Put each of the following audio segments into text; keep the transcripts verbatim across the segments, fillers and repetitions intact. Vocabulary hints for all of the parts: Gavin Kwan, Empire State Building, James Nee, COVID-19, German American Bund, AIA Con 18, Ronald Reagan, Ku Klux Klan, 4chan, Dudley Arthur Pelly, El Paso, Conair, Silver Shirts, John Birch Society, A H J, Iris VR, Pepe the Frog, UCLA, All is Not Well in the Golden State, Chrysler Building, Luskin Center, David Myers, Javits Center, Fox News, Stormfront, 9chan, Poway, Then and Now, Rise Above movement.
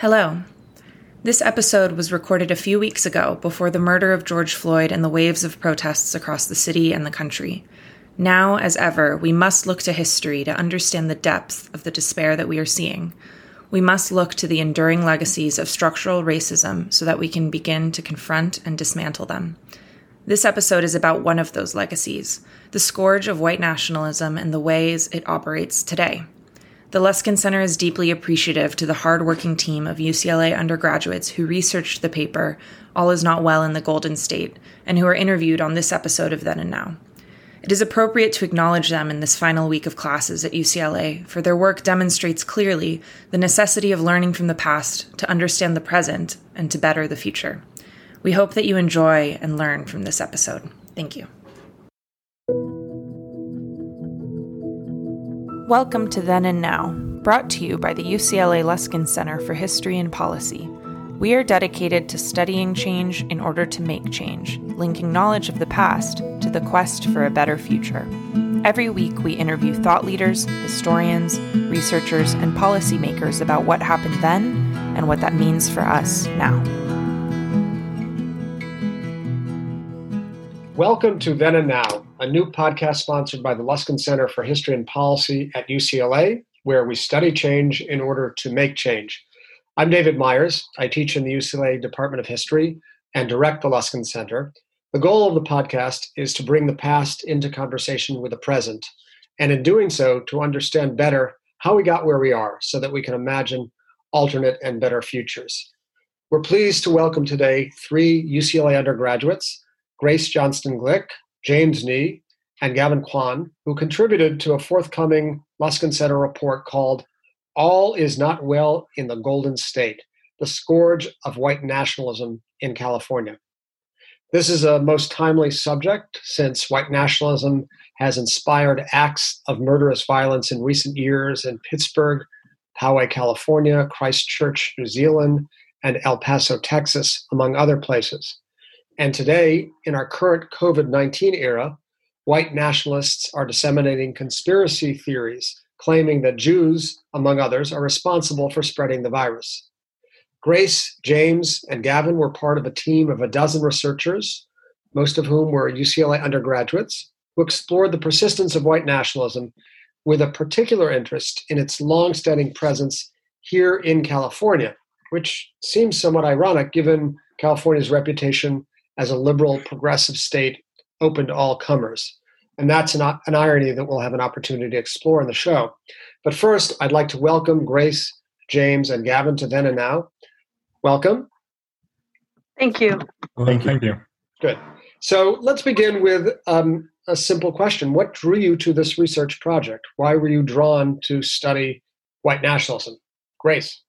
Hello. This episode was recorded a few weeks ago before the murder of George Floyd and the waves of protests across the city and the country. Now, as ever, we must look to history to understand the depth of the despair that we are seeing. We must look to the enduring legacies of structural racism so that we can begin to confront and dismantle them. This episode is about one of those legacies, the scourge of white nationalism and the ways it operates today. The Luskin Center is deeply appreciative to the hard-working team of U C L A undergraduates who researched the paper, All is Not Well in the Golden State, and who are interviewed on this episode of Then and Now. It is appropriate to acknowledge them in this final week of classes at U C L A, for their work demonstrates clearly the necessity of learning from the past to understand the present and to better the future. We hope that you enjoy and learn from this episode. Thank you. Welcome to Then and Now, brought to you by the U C L A Luskin Center for History and Policy. We are dedicated to studying change in order to make change, linking knowledge of the past to the quest for a better future. Every week, we interview thought leaders, historians, researchers, and policymakers about what happened then and what that means for us now. Welcome to Then and Now, a new podcast sponsored by the Luskin Center for History and Policy at U C L A, where we study change in order to make change. I'm David Myers. I teach in the U C L A Department of History and direct the Luskin Center. The goal of the podcast is to bring the past into conversation with the present, and in doing so, to understand better how we got where we are so that we can imagine alternate and better futures. We're pleased to welcome today three U C L A undergraduates, Grace Johnston Glick, James Nee, and Gavin Kwan, who contributed to a forthcoming Luskin Center report called All is Not Well in the Golden State, the Scourge of White Nationalism in California. This is a most timely subject since white nationalism has inspired acts of murderous violence in recent years in Pittsburgh, Poway, California, Christchurch, New Zealand, and El Paso, Texas, among other places. And today, in our current COVID nineteen era, white nationalists are disseminating conspiracy theories claiming that Jews, among others, are responsible for spreading the virus. Grace, James, and Gavin were part of a team of a dozen researchers, most of whom were U C L A undergraduates, who explored the persistence of white nationalism with a particular interest in its long-standing presence here in California, which seems somewhat ironic given California's reputation as a liberal, progressive state open to all comers. And that's an, an irony that we'll have an opportunity to explore in the show. But first, I'd like to welcome Grace, James, and Gavin to Then and Now. Welcome. Thank you. Well, thank, thank you. you. Good. So let's begin with um, a simple question. What drew you to this research project? Why were you drawn to study white nationalism? Grace.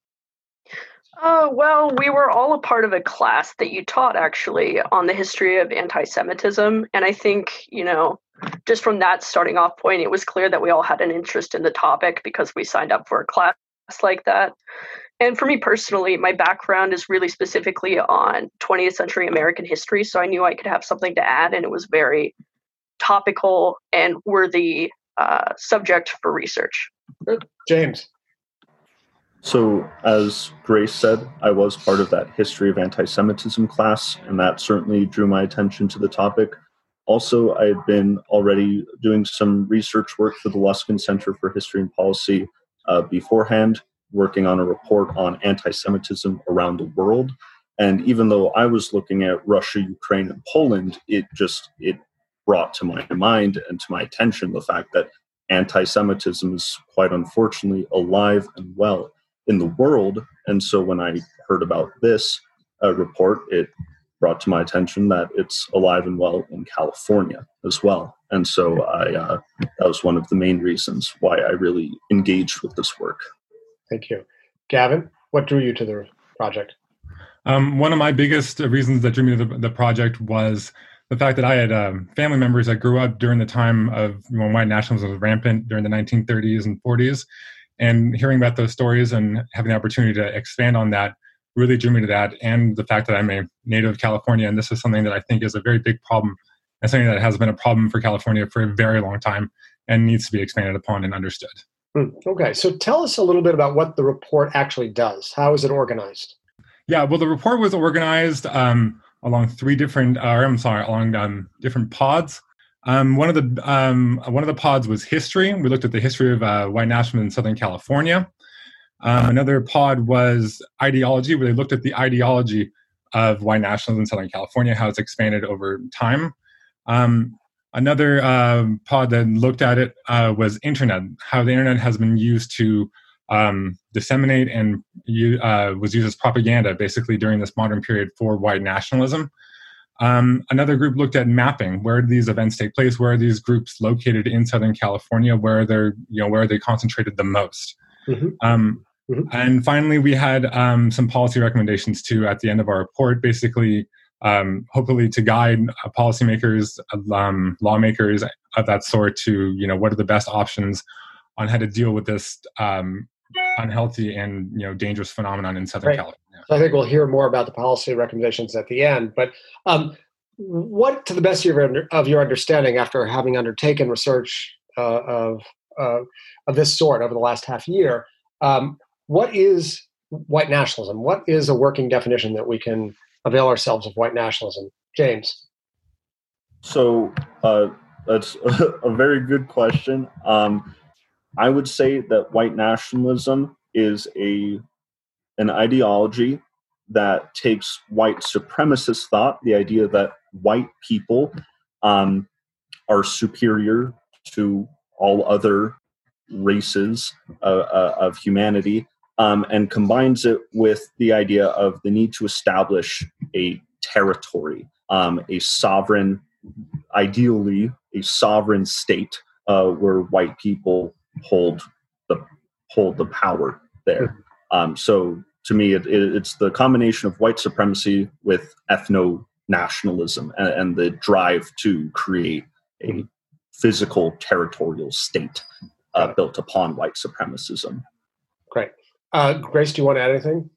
Oh, well, we were all a part of a class that you taught, actually, on the history of anti-Semitism. And I think, you know, just from that starting off point, it was clear that we all had an interest in the topic because we signed up for a class like that. And for me personally, my background is really specifically on twentieth century American history. So I knew I could have something to add, and it was very topical and worthy uh, subject for research. James. So, as Grace said, I was part of that history of anti-Semitism class, and that certainly drew my attention to the topic. Also, I had been already doing some research work for the Luskin Center for History and Policy uh, beforehand, working on a report on anti-Semitism around the world. And even though I was looking at Russia, Ukraine, and Poland, it just it brought to my mind and to my attention the fact that anti-Semitism is quite unfortunately alive and well in the world. And so when I heard about this uh, report, it brought to my attention that it's alive and well in California as well. And so I uh, that was one of the main reasons why I really engaged with this work. Thank you. Gavin, what drew you to the project? Um, one of my biggest reasons that drew me to the, the project was the fact that I had um, family members that grew up during the time of when white nationalism was rampant during the nineteen thirties and forties. And hearing about those stories and having the opportunity to expand on that really drew me to that, and the fact that I'm a native of California, and this is something that I think is a very big problem, and something that has been a problem for California for a very long time and needs to be expanded upon and understood. Okay, so tell us a little bit about what the report actually does. How is it organized? Yeah, well, the report was organized um, along three different, uh, I'm sorry, along um, different pods. Um, one of the um, one of the pods was history. We looked at the history of uh, white nationalism in Southern California. Um, another pod was ideology, where they looked at the ideology of white nationalism in Southern California, how it's expanded over time. Um, Another uh, pod that looked at it uh, was internet, how the internet has been used to um, disseminate and uh, was used as propaganda, basically, during this modern period for white nationalism. Um, another group looked at mapping. Where do these events take place? Where are these groups located in Southern California? Where they're, you know, where are they concentrated the most? Mm-hmm. Um, mm-hmm. And finally, we had um, some policy recommendations, too, at the end of our report, basically, Um, hopefully to guide uh, policymakers, um, lawmakers of that sort to, you know, what are the best options on how to deal with this um, unhealthy and, you know, dangerous phenomenon in Southern right. California. So I think we'll hear more about the policy recommendations at the end. But um, what, to the best of your, of your understanding, after having undertaken research uh, of uh, of this sort over the last half year, um, what is white nationalism? What is a working definition that we can avail ourselves of white nationalism? James? So uh, that's a, a very good question. Um, I would say that white nationalism is a an ideology that takes white supremacist thought, the idea that white people um, are superior to all other races of, of humanity, Um, and combines it with the idea of the need to establish a territory, um, a sovereign, ideally a sovereign state uh, where white people hold the hold the power there. Um, so to me, it, it, it's the combination of white supremacy with ethno-nationalism and, and the drive to create a physical territorial state uh, built upon white supremacism. Great. Uh, Grace, do you want to add anything?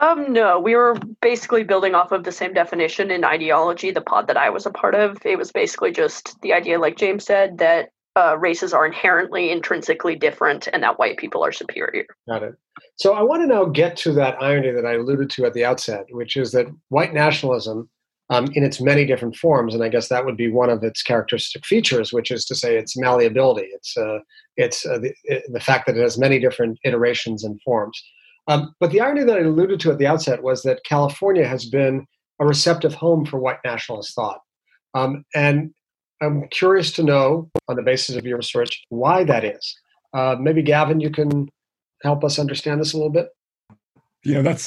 Um, no, we were basically building off of the same definition in ideology, the pod that I was a part of. It was basically just the idea, like James said, that uh, races are inherently, intrinsically different and that white people are superior. Got it. So I want to now get to that irony that I alluded to at the outset, which is that white nationalism, um, in its many different forms, and I guess that would be one of its characteristic features, which is to say its malleability, its uh, It's uh, the, it, the fact that it has many different iterations and forms. Um, but the irony that I alluded to at the outset was that California has been a receptive home for white nationalist thought. Um, and I'm curious to know, on the basis of your research, why that is. Uh, maybe, Gavin, you can help us understand this a little bit? Yeah, that's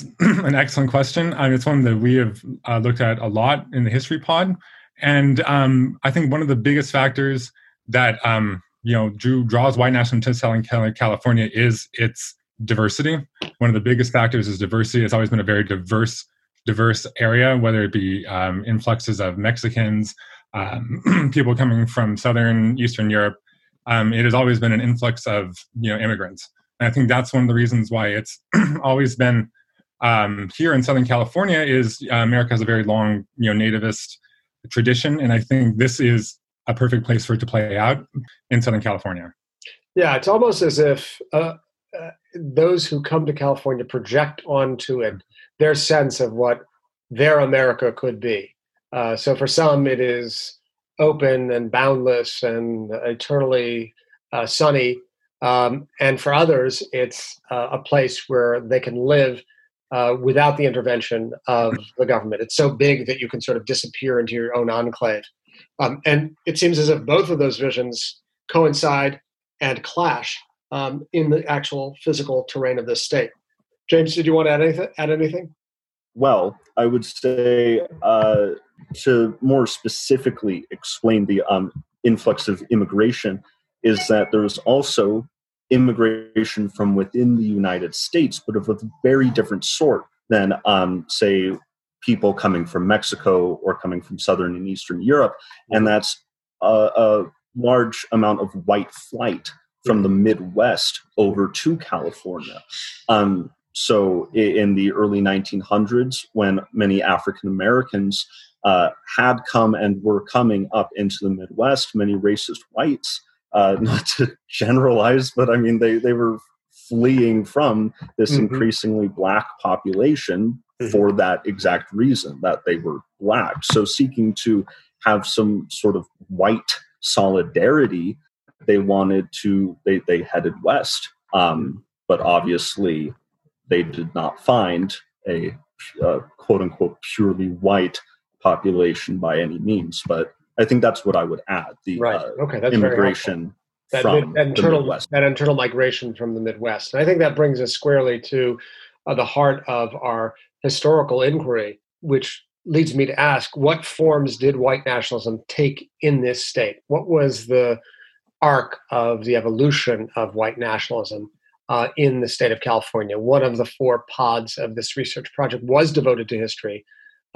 an excellent question. I mean, it's one that we have uh, looked at a lot in the History Pod. And um, I think one of the biggest factors that um, you know, drew, draws white nationalism to Southern California is its diversity. One of the biggest factors is diversity. It's always been a very diverse, diverse area, whether it be um, influxes of Mexicans, um, people coming from Southern, Eastern Europe. Um, it has always been an influx of, you know, immigrants. And I think that's one of the reasons why it's always been um, here in Southern California is uh, America has a very long, you know, nativist tradition. And I think this is a perfect place for it to play out in Southern California. Yeah, it's almost as if uh, uh, those who come to California project onto it their sense of what their America could be. Uh, so for some, it is open and boundless and eternally uh, sunny. Um, and for others, it's uh, a place where they can live uh, without the intervention of the government. It's so big that you can sort of disappear into your own enclave. Um, and it seems as if both of those visions coincide and clash um, in the actual physical terrain of this state. James, did you want to add anything? Add anything? Well, I would say uh, to more specifically explain the um, influx of immigration is that there is also immigration from within the United States, but of a very different sort than, um, say, people coming from Mexico or coming from Southern and Eastern Europe. And that's a, a large amount of white flight from the Midwest over to California. Um, so in the early nineteen hundreds, when many African Americans uh, had come and were coming up into the Midwest, many racist whites uh, not to generalize, but I mean, they, they were fleeing from this mm-hmm. increasingly black population mm-hmm. for that exact reason, that they were black. So seeking to have some sort of white solidarity, they wanted to, they, they headed west. Um, but obviously they did not find a uh, quote unquote purely white population by any means. But I think that's what I would add. The right. uh, okay, that's immigration that from mid- internal, the Midwest. That internal migration from the Midwest. And I think that brings us squarely to uh, the heart of our historical inquiry, which leads me to ask, what forms did white nationalism take in this state? What was the arc of the evolution of white nationalism uh, in the state of California? One of the four pods of this research project was devoted to history.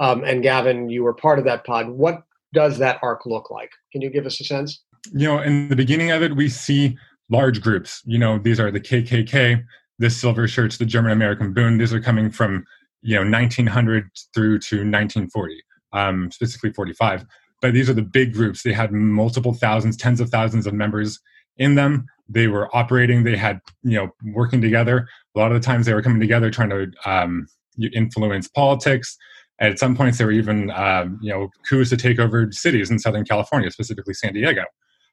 Um, and Gavin, you were part of that pod. What does that arc look like? Can you give us a sense? You know, in the beginning of it, we see large groups. You know, these are the K K K, the Silver Shirts, the German American Boon. These are coming from, you know, nineteen hundred through to nineteen forty, um, specifically forty-five. But these are the big groups. They had multiple thousands, tens of thousands of members in them. They were operating. They had, you know, working together. A lot of the times they were coming together trying to um, influence politics. At some points, there were even, uh, you know, coups to take over cities in Southern California, specifically San Diego.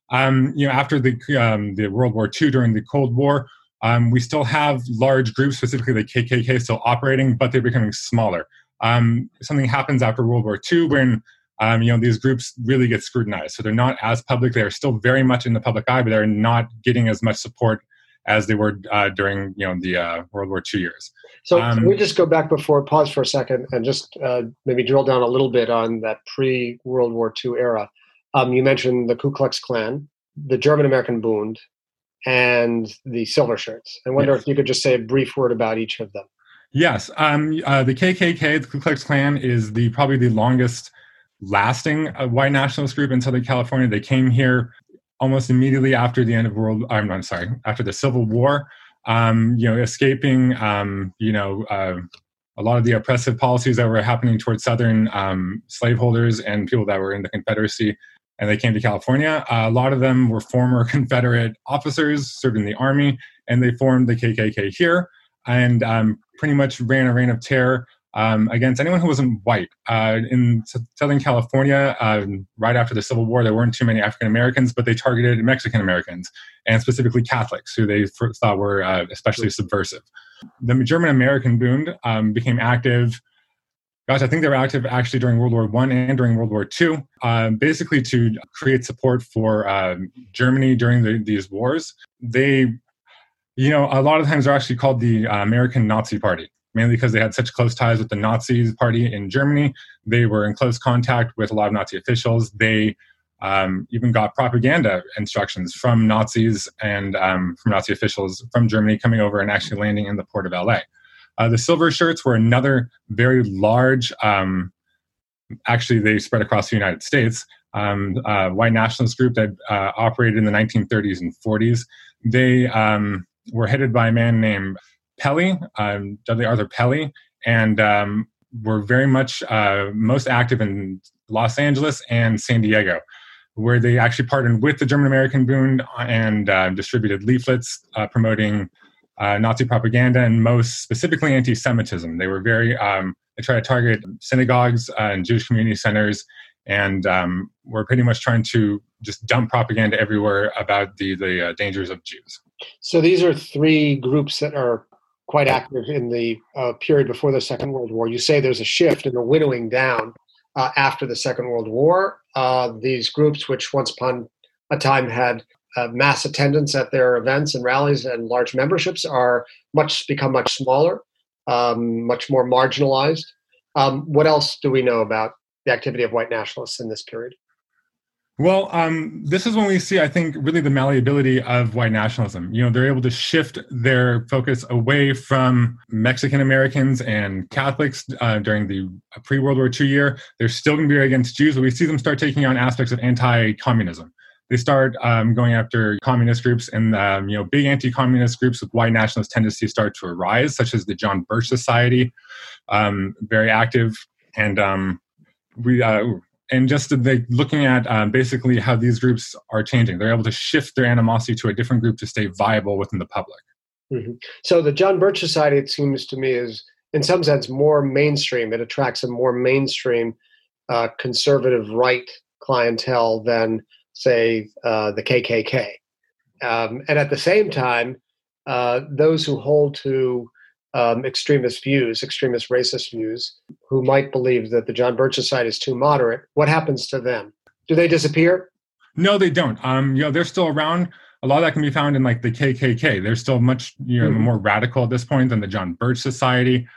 Um, you know, after the um, the World War Two, during the Cold War, um, we still have large groups, specifically the K K K, still operating, but they're becoming smaller. Um, something happens after World War Two when, um, you know, these groups really get scrutinized. So they're not as public. They are still very much in the public eye, but they're not getting as much support as they were uh, during, you know, the uh, World War Two years. So um, can we just go back before, pause for a second, and just uh, maybe drill down a little bit on that pre-World War Two era. Um, you mentioned the Ku Klux Klan, the German-American Bund, and the Silver Shirts. I wonder yes. if you could just say a brief word about each of them. Yes. Um, uh, the K K K, the Ku Klux Klan, is the probably the longest-lasting uh, white nationalist group in Southern California. They came here almost immediately after the end of world, I'm, I'm sorry, after the Civil War, um, you know, escaping, um, you know, uh, a lot of the oppressive policies that were happening towards Southern um, slaveholders and people that were in the Confederacy, and they came to California. Uh, a lot of them were former Confederate officers, served in the Army, and they formed the K K K here, and um, pretty much ran a reign of terror um, against anyone who wasn't white. Uh, in Southern California, uh, right after the Civil War, there weren't too many African Americans, but they targeted Mexican Americans, and specifically Catholics, who they f- thought were uh, especially subversive. The German American Bund um, became active. Gosh, I think they were active actually during World War One and during World War Two, um, basically to create support for uh, Germany during the, these wars. They, you know, a lot of times are actually called the uh, American Nazi Party, mainly because they had such close ties with the Nazi Party in Germany. They were in close contact with a lot of Nazi officials. They um, even got propaganda instructions from Nazis and um, from Nazi officials from Germany coming over and actually landing in the port of L A. Uh, the Silver Shirts were another very large, um, actually they spread across the United States, um, uh, white nationalist group that uh, operated in the nineteen thirties and forties. They um, were headed by a man named Pelly, um, Dudley Arthur Pelly, and um, were very much uh, most active in Los Angeles and San Diego, where they actually partnered with the German American Bund and uh, distributed leaflets uh, promoting Uh, Nazi propaganda, and most specifically anti-Semitism. They were very, um, they tried to target synagogues uh, and Jewish community centers, and um, were pretty much trying to just dump propaganda everywhere about the, the uh, dangers of Jews. So these are three groups that are quite active in the uh, period before the Second World War. You say there's a shift in the winnowing down uh, after the Second World War. Uh, these groups, which once upon a time had Uh, mass attendance at their events and rallies and large memberships, are much become much smaller, um, much more marginalized. Um, what else do we know about the activity of white nationalists in this period? Well, um, this is when we see, I think, really the malleability of white nationalism. You know, they're able to shift their focus away from Mexican Americans and Catholics uh, during the pre-World War Two year. They're still going to be against Jews, but we see them start taking on aspects of anti-communism. They start um, going after communist groups, and um, you know, big anti-communist groups with white nationalist tendencies start to arise, such as the John Birch Society, um, very active, and um, we uh, And just the, looking at um, basically how these groups are changing. They're able to shift their animosity to a different group to stay viable within the public. Mm-hmm. So the John Birch Society, it seems to me, is in some sense more mainstream. It attracts a more mainstream uh, conservative right clientele than, say, uh, the K K K. Um, and at the same time, uh, those who hold to Um, extremist views, extremist racist views, who might believe that the John Birch Society is too moderate, what happens to them? Do they disappear? No, they don't. Um, you know, they're still around. A lot of that can be found in like the K K K. They're still much you know, mm-hmm. more radical at this point than the John Birch Society.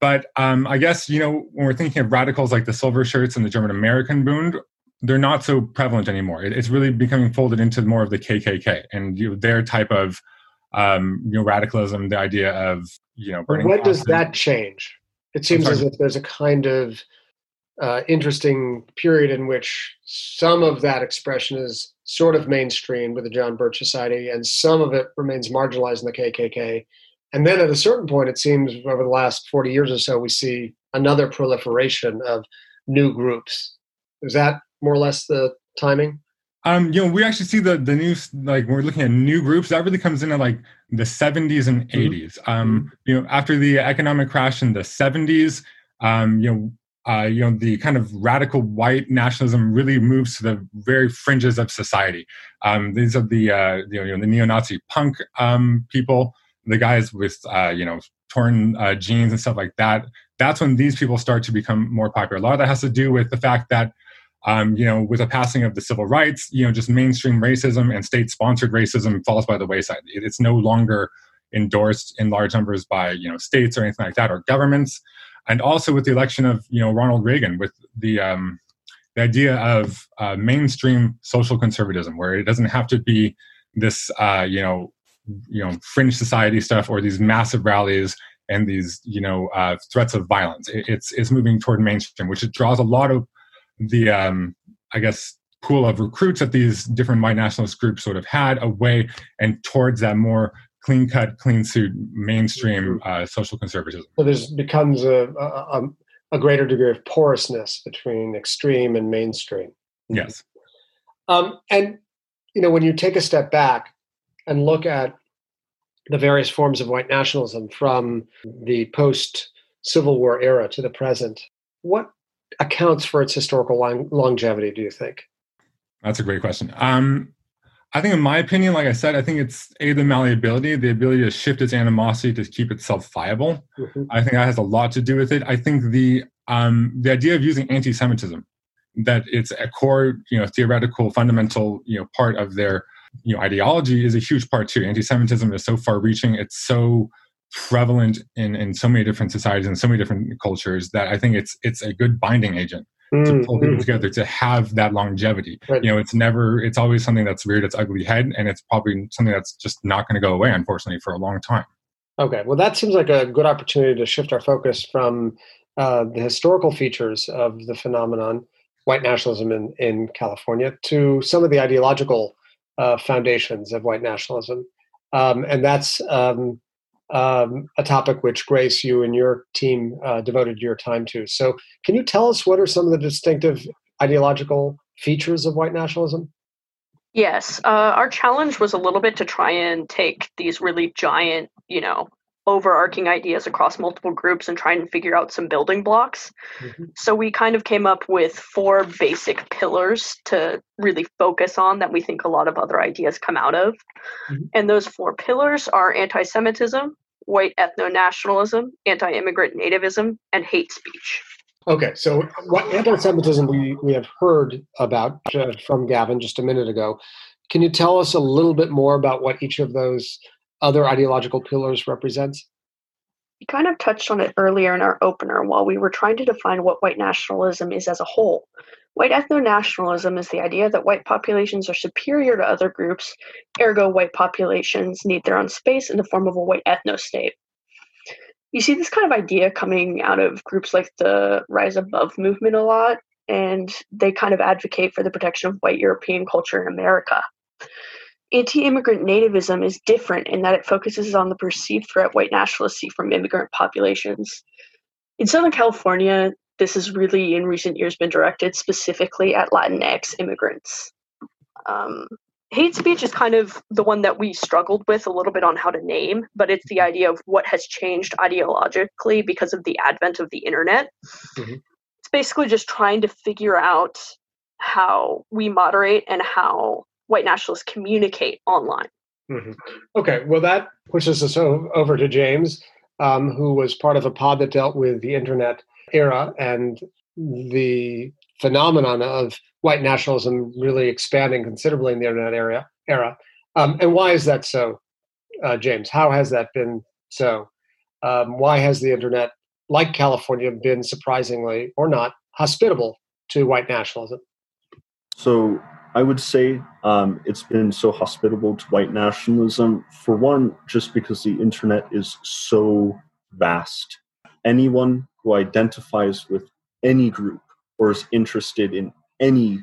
But um, I guess, you know, when we're thinking of radicals like the Silver Shirts and the German American Bund, they're not so prevalent anymore. It, it's really becoming folded into more of the K K K and you know, their type of um, you know, radicalism, the idea of You know, when does that change? It seems as if there's a kind of uh, interesting period in which some of that expression is sort of mainstream with the John Birch Society, and some of it remains marginalized in the K K K. And then at a certain point, it seems over the last forty years or so, we see another proliferation of new groups. Is that more or less the timing? Um, you know, we actually see the the news, like when we're looking at new groups, that really comes into like the seventies and eighties. Um, you know, after the economic crash in the seventies, um, you know, uh, you know, the kind of radical white nationalism really moves to the very fringes of society. Um, these are the uh, you know, you know the neo-Nazi punk um, people, the guys with uh, you know torn uh, jeans and stuff like that. That's when these people start to become more popular. A lot of that has to do with the fact that. Um, you know, with the passing of the civil rights, you know, just mainstream racism and state-sponsored racism falls by the wayside. It, it's no longer endorsed in large numbers by, you know, states or anything like that or governments. And also with the election of, you know, Ronald Reagan, with the um, the idea of uh, mainstream social conservatism, where it doesn't have to be this, uh, you know, you know, fringe society stuff or these massive rallies and these, you know, uh, threats of violence. It, it's it's moving toward mainstream, which it draws a lot of the, um, I guess, pool of recruits that these different white nationalist groups sort of had away and towards that more clean-cut, clean-suit, mainstream uh, social conservatism. So there becomes a, a a greater degree of porousness between extreme and mainstream. Yes. Um, and, you know, when you take a step back and look at the various forms of white nationalism from the post-Civil War era to the present, what accounts for its historical long- longevity, do you think? That's a great question. Um, I think in my opinion, like I said, I think it's A, the malleability, the ability to shift its animosity to keep itself viable. Mm-hmm. I think that has a lot to do with it. I think the um, the idea of using anti-Semitism, that it's a core, you know, theoretical, fundamental, you know, part of their, you know, ideology is a huge part too. Anti-Semitism is so far-reaching. It's so prevalent in, in so many different societies and so many different cultures that I think it's it's a good binding agent mm, to pull people mm. together to have that longevity. Right. You know, it's never, it's always something that's reared its ugly head, and it's probably something that's just not going to go away, unfortunately, for a long time. Okay, well, that seems like a good opportunity to shift our focus from uh, the historical features of the phenomenon, white nationalism in, in California, to some of the ideological uh, foundations of white nationalism. Um, and that's... Um, Um, a topic which, Grace, you and your team uh, devoted your time to. So can you tell us what are some of the distinctive ideological features of white nationalism? Yes. Uh, our challenge was a little bit to try and take these really giant, you know, overarching ideas across multiple groups and try and figure out some building blocks. Mm-hmm. So we kind of came up with four basic pillars to really focus on that we think a lot of other ideas come out of. Mm-hmm. And those four pillars are anti-Semitism, white ethno-nationalism, anti-immigrant nativism, and hate speech. Okay, so what anti-Semitism we, we have heard about uh, from Gavin just a minute ago. Can you tell us a little bit more about what each of those other ideological pillars represents? You kind of touched on it earlier in our opener while we were trying to define what white nationalism is as a whole. White ethno-nationalism is the idea that white populations are superior to other groups, ergo white populations need their own space in the form of a white ethno-state. You see this kind of idea coming out of groups like the Rise Above movement a lot, and they kind of advocate for the protection of white European culture in America. Anti-immigrant nativism is different in that it focuses on the perceived threat white nationalists see from immigrant populations. In Southern California, this has really in recent years been directed specifically at Latinx immigrants. Um, hate speech is kind of the one that we struggled with a little bit on how to name, but it's the idea of what has changed ideologically because of the advent of the internet. Mm-hmm. It's basically just trying to figure out how we moderate and how white nationalists communicate online. Mm-hmm. Okay, well, that pushes us over to James, um, who was part of a pod that dealt with the internet era and the phenomenon of white nationalism really expanding considerably in the internet era. era. Um, and why is that so, uh, James? How has that been so? Um, why has the internet, like California, been surprisingly, or not, hospitable to white nationalism? So I would say um, it's been so hospitable to white nationalism, for one, just because the internet is so vast. Anyone who identifies with any group or is interested in any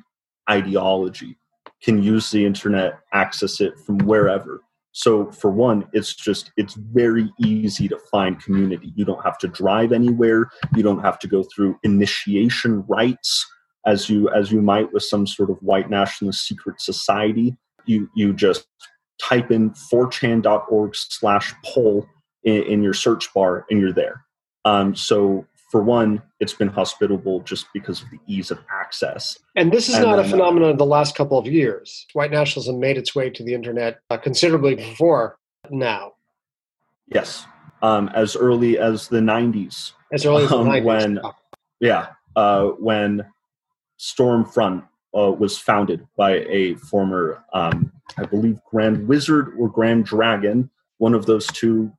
ideology can use the internet, access it from wherever. So for one, it's just, it's very easy to find community. You don't have to drive anywhere. You don't have to go through initiation rites as you as you might with some sort of white nationalist secret society. You you just type in four chan dot org slash poll in, in your search bar and you're there. Um, so for one, it's been hospitable just because of the ease of access. And this is and not then, a phenomenon of the last couple of years. White nationalism made its way to the internet uh, considerably before now. Yes, um, as early as the nineties. As early as the nineties. Um, when, yeah, uh, when Stormfront uh, was founded by a former, um, I believe, Grand Wizard or Grand Dragon, one of those two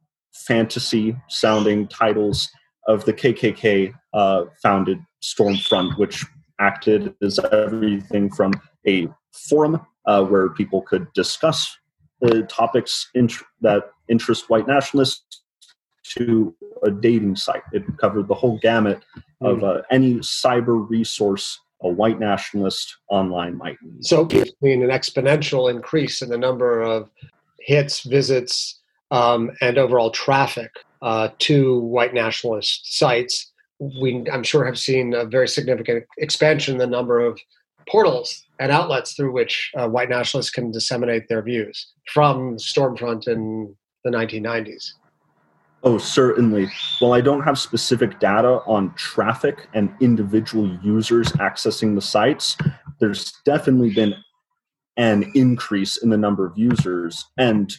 fantasy-sounding titles of the K K K uh, founded Stormfront, which acted as everything from a forum uh, where people could discuss the topics int- that interest white nationalists to a dating site. It covered the whole gamut of uh, any cyber resource a white nationalist online might need. So we've seen an exponential increase in the number of hits, visits, um, and overall traffic uh, to white nationalist sites. We, I'm sure, have seen a very significant expansion in the number of portals and outlets through which uh, white nationalists can disseminate their views from Stormfront in the nineteen nineties. Oh, certainly. Well, I don't have specific data on traffic and individual users accessing the sites. There's definitely been an increase in the number of users. And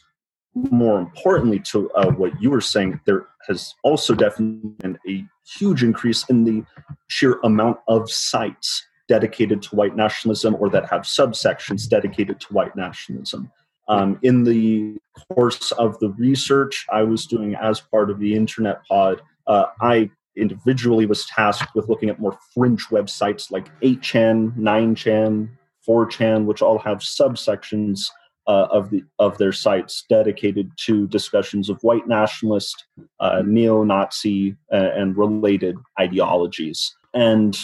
more importantly to uh, what you were saying, there has also definitely been a huge increase in the sheer amount of sites dedicated to white nationalism or that have subsections dedicated to white nationalism. Um, in the course of the research I was doing as part of the internet pod, uh, I individually was tasked with looking at more fringe websites like eight chan, nine chan, four chan, which all have subsections uh, of the of their sites dedicated to discussions of white nationalist, uh, neo-Nazi, uh, and related ideologies. And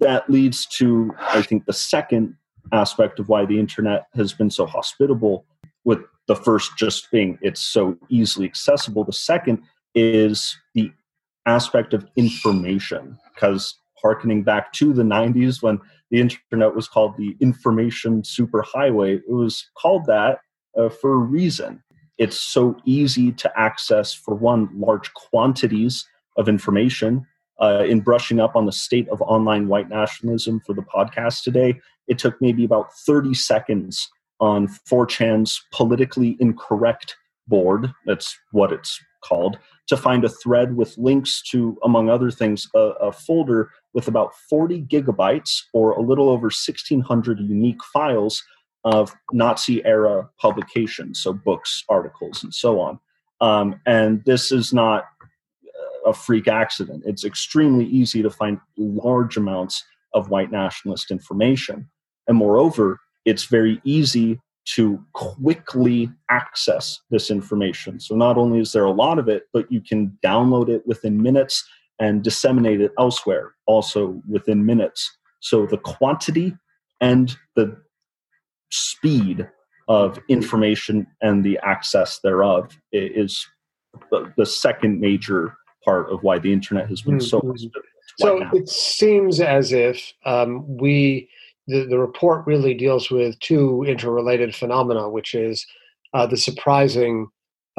that leads to, I think, the second aspect of why the internet has been so hospitable, with the first just being it's so easily accessible. The second is the aspect of information, because hearkening back to the nineties when the internet was called the information superhighway, it was called that uh, for a reason. It's so easy to access, for one, large quantities of information. Uh, in brushing up on the state of online white nationalism for the podcast today, it took maybe about thirty seconds on four chan's politically incorrect board, that's what it's called, to find a thread with links to, among other things, a, a folder with about forty gigabytes or a little over sixteen hundred unique files of Nazi-era publications, so books, articles, and so on. Um, and this is not a freak accident. It's extremely easy to find large amounts of white nationalist information. And moreover, it's very easy to quickly access this information. So not only is there a lot of it, but you can download it within minutes and disseminate it elsewhere, also within minutes. So the quantity and the speed of information and the access thereof is the second major part of why the internet has been so hospitable So it seems as if um, we, the, the report really deals with two interrelated phenomena, which is uh, the surprising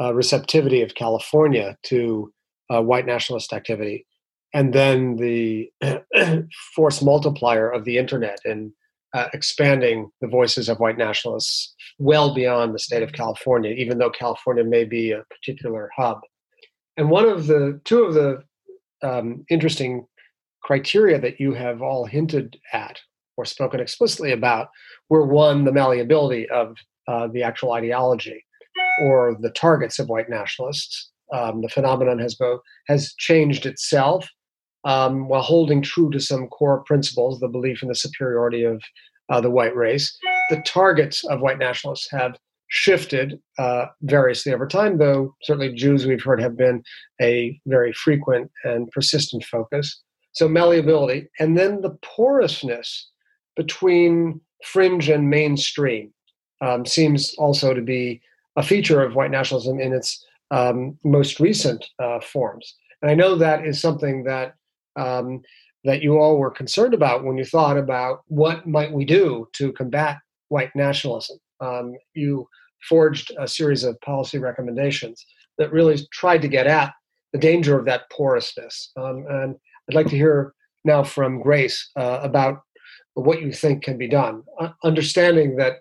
uh, receptivity of California to uh, white nationalist activity, and then the force multiplier of the internet and uh, expanding the voices of white nationalists well beyond the state of California, even though California may be a particular hub. And one of the, two of the um, interesting criteria that you have all hinted at or spoken explicitly about were, one, the malleability of uh, the actual ideology or the targets of white nationalists. Um, the phenomenon has both has changed itself um, while holding true to some core principles, the belief in the superiority of uh, the white race. The targets of white nationalists have shifted uh, variously over time, though certainly Jews, we've heard, have been a very frequent and persistent focus. So malleability, and then the porousness between fringe and mainstream um, seems also to be a feature of white nationalism in its um, most recent uh, forms. And I know that is something that um, that you all were concerned about when you thought about what might we do to combat white nationalism. Um, you forged a series of policy recommendations that really tried to get at the danger of that porousness. Um, and I'd like to hear now from Grace uh, about what you think can be done, uh, understanding that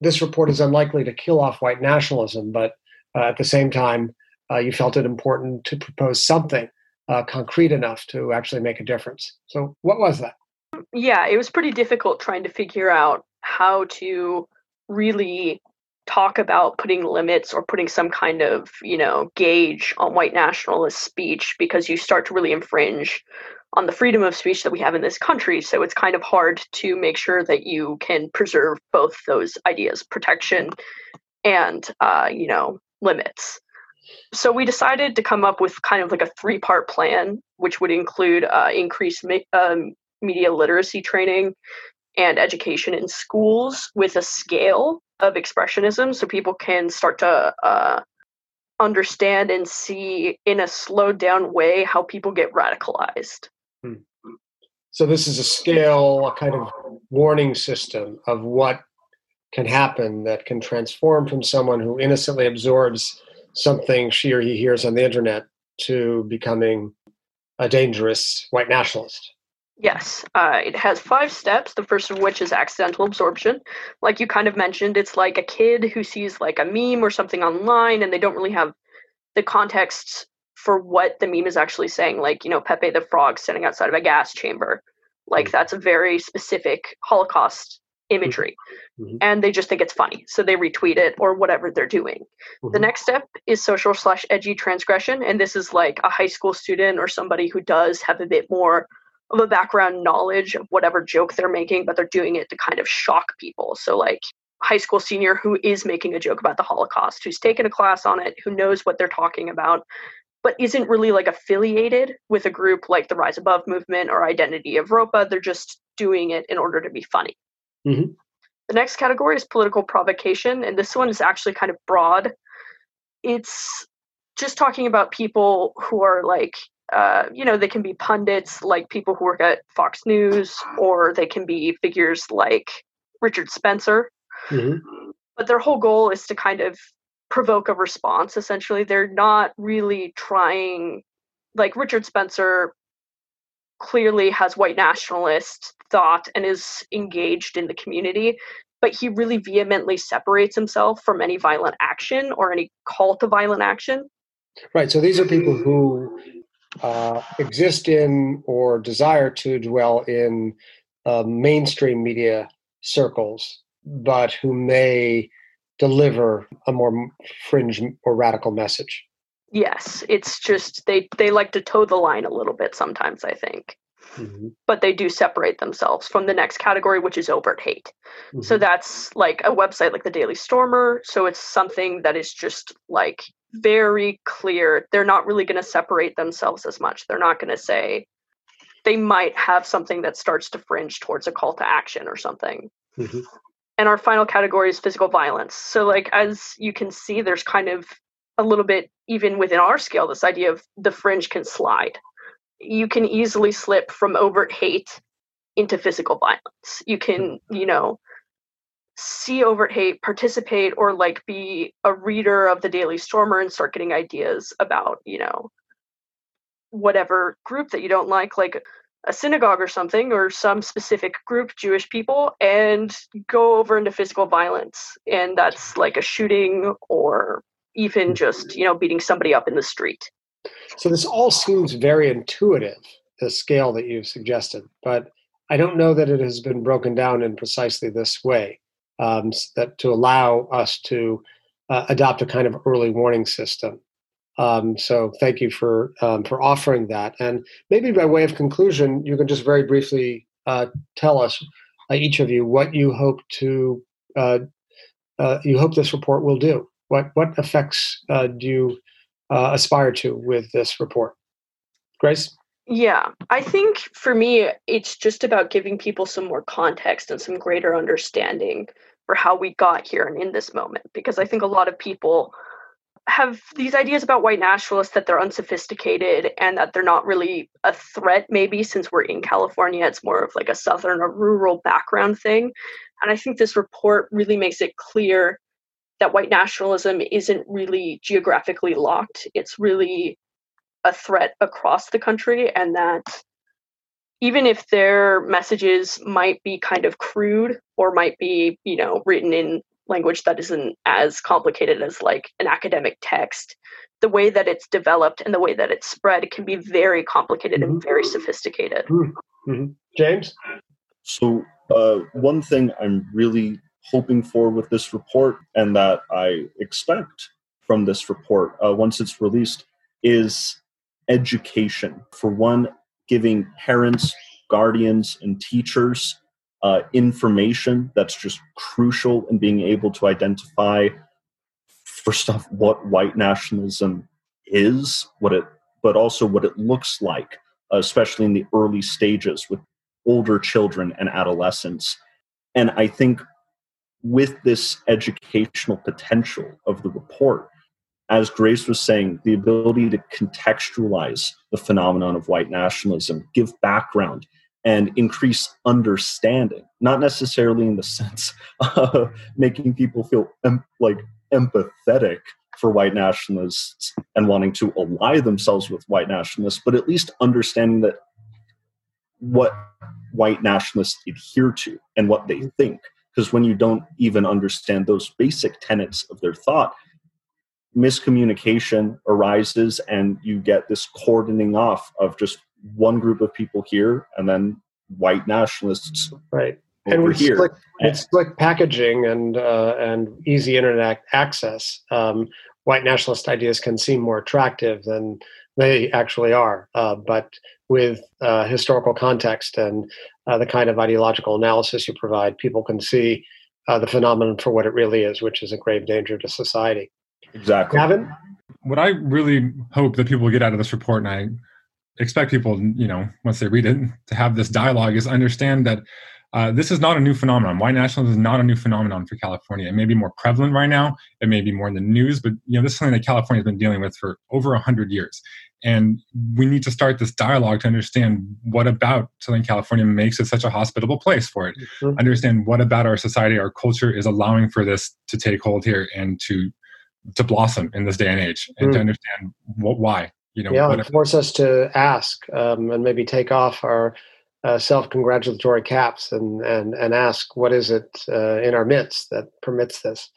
this report is unlikely to kill off white nationalism, but uh, at the same time, uh, you felt it important to propose something uh, concrete enough to actually make a difference. So what was that? Yeah, it was pretty difficult trying to figure out how to really talk about putting limits or putting some kind of, you know, gauge on white nationalist speech, because you start to really infringe on the freedom of speech that we have in this country. So it's kind of hard to make sure that you can preserve both those ideas, protection and, uh, you know, limits. So we decided to come up with kind of like a three-part plan, which would include uh, increased me- um, media literacy training and education in schools with a scale of expressionism, so people can start to uh, understand and see in a slowed down way how people get radicalized. Hmm. So this is a scale, a kind of warning system of what can happen that can transform from someone who innocently absorbs something she or he hears on the internet to becoming a dangerous white nationalist. Yes, uh, it has five steps, the first of which is accidental absorption. Like you kind of mentioned, it's like a kid who sees like a meme or something online and they don't really have the context for what the meme is actually saying. Like, you know, Pepe the Frog standing outside of a gas chamber. Like that's a very specific Holocaust imagery. Mm-hmm. And they just think it's funny. So they retweet it or whatever they're doing. Mm-hmm. The next step is social slash edgy transgression. And this is like a high school student or somebody who does have a bit more of a background knowledge of whatever joke they're making, but they're doing it to kind of shock people. So like high school senior who is making a joke about the Holocaust, who's taken a class on it, who knows what they're talking about, but isn't really like affiliated with a group like the Rise Above movement or Identity Europa. They're just doing it in order to be funny. Mm-hmm. The next category is political provocation. And this one is actually kind of broad. It's just talking about people who are like, Uh, you know, they can be pundits like people who work at Fox News, or they can be figures like Richard Spencer. Mm-hmm. But their whole goal is to kind of provoke a response. Essentially, they're not really trying, like Richard Spencer clearly has white nationalist thought and is engaged in the community, but he really vehemently separates himself from any violent action or any call to violent action. Right. So these are people who Uh, exist in or desire to dwell in uh, mainstream media circles, but who may deliver a more fringe or radical message. Yes, it's just they, they like to toe the line a little bit sometimes, I think. Mm-hmm. But they do separate themselves from the next category, which is overt hate. Mm-hmm. So that's like a website like the Daily Stormer. So it's something that is just like very clear. They're not really going to separate themselves as much. They're not going to say, they might have something that starts to fringe towards a call to action or something. Mm-hmm. And our final category is physical violence. So like, as you can see, there's kind of a little bit, even within our scale, this idea of the fringe can slide. you can easily slip from overt hate into physical violence. You can, you know, see overt hate, participate, or like be a reader of the Daily Stormer and start getting ideas about, you know, whatever group that you don't like, like a synagogue or something, or some specific group, Jewish people, and go over into physical violence. And that's like a shooting or even just, you know, beating somebody up in the street. So this all seems very intuitive, the scale that you've suggested, but I don't know that it has been broken down in precisely this way, um, that to allow us to uh, adopt a kind of early warning system. Um, so thank you for um, for offering that. And maybe by way of conclusion, you can just very briefly uh, tell us, uh, each of you, what you hope to uh, uh, you hope this report will do. What what effects uh, do you uh, aspire to with this report, Grace? Yeah, I think for me, it's just about giving people some more context and some greater understanding for how we got here and in this moment, because I think a lot of people have these ideas about white nationalists that they're unsophisticated and that they're not really a threat, maybe since we're in California, it's more of like a Southern or rural background thing. And I think this report really makes it clear that white nationalism isn't really geographically locked. It's really a threat across the country, and that even if their messages might be kind of crude or might be, you know, written in language that isn't as complicated as like an academic text, the way that it's developed and the way that it's spread can be very complicated mm-hmm. and very sophisticated. Mm-hmm. James? So uh, one thing I'm really hoping for with this report, and that I expect from this report uh, once it's released, is education. For one, giving parents, guardians, and teachers Uh, information that's just crucial in being able to identify, first off, what white nationalism is, what it, but also what it looks like, especially in the early stages with older children and adolescents. And I think with this educational potential of the report, as Grace was saying, the ability to contextualize the phenomenon of white nationalism, give background, and increase understanding, not necessarily in the sense of making people feel em- like empathetic for white nationalists and wanting to ally themselves with white nationalists, but at least understanding that what white nationalists adhere to and what they think. Because when you don't even understand those basic tenets of their thought, miscommunication arises and you get this cordoning off of just one group of people here and then white nationalists right and we here. Slick, it's slick packaging and uh, and easy internet access. Um, white nationalist ideas can seem more attractive than they actually are, uh, but with uh, historical context and uh, the kind of ideological analysis you provide, people can see uh, the phenomenon for what it really is, which is a grave danger to society. Exactly. Gavin? What I really hope that people get out of this report, and I expect people, you know, once they read it, to have this dialogue, is understand that uh, this is not a new phenomenon. White nationalism is not a new phenomenon for California. It may be more prevalent right now. It may be more in the news, but, you know, this is something that California has been dealing with for over one hundred years. And we need to start this dialogue to understand what about Southern California makes it such a hospitable place for it. Mm-hmm. Understand what about our society, our culture is allowing for this to take hold here and to to blossom in this day and age, and mm-hmm. to understand what, why. You know, yeah, it forces us to ask um, and maybe take off our uh, self-congratulatory caps and, and, and ask, what is it uh, in our midst that permits this?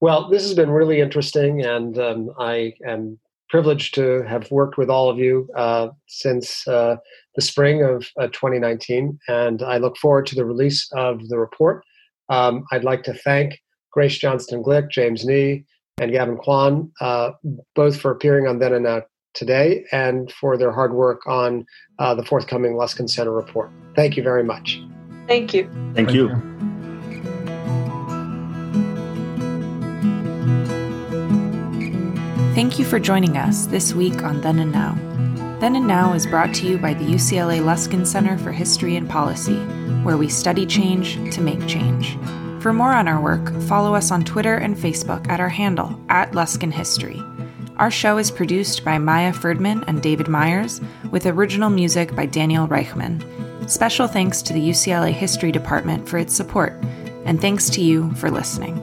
Well, this has been really interesting, and um, I am privileged to have worked with all of you uh, since uh, the spring of uh, twenty nineteen, and I look forward to the release of the report. Um, I'd like to thank Grace Johnston Glick, James Nee, and Gavin Kwan, uh, both for appearing on Then and Now today and for their hard work on uh, the forthcoming Luskin Center report. Thank you very much. Thank you. Thank, Thank you. you. Thank you for joining us this week on Then and Now. Then and Now is brought to you by the U C L A Luskin Center for History and Policy, where we study change to make change. For more on our work, follow us on Twitter and Facebook at our handle, at Luskin History. Our show is produced by Maya Ferdman and David Myers, with original music by Daniel Reichman. Special thanks to the U C L A History Department for its support, and thanks to you for listening.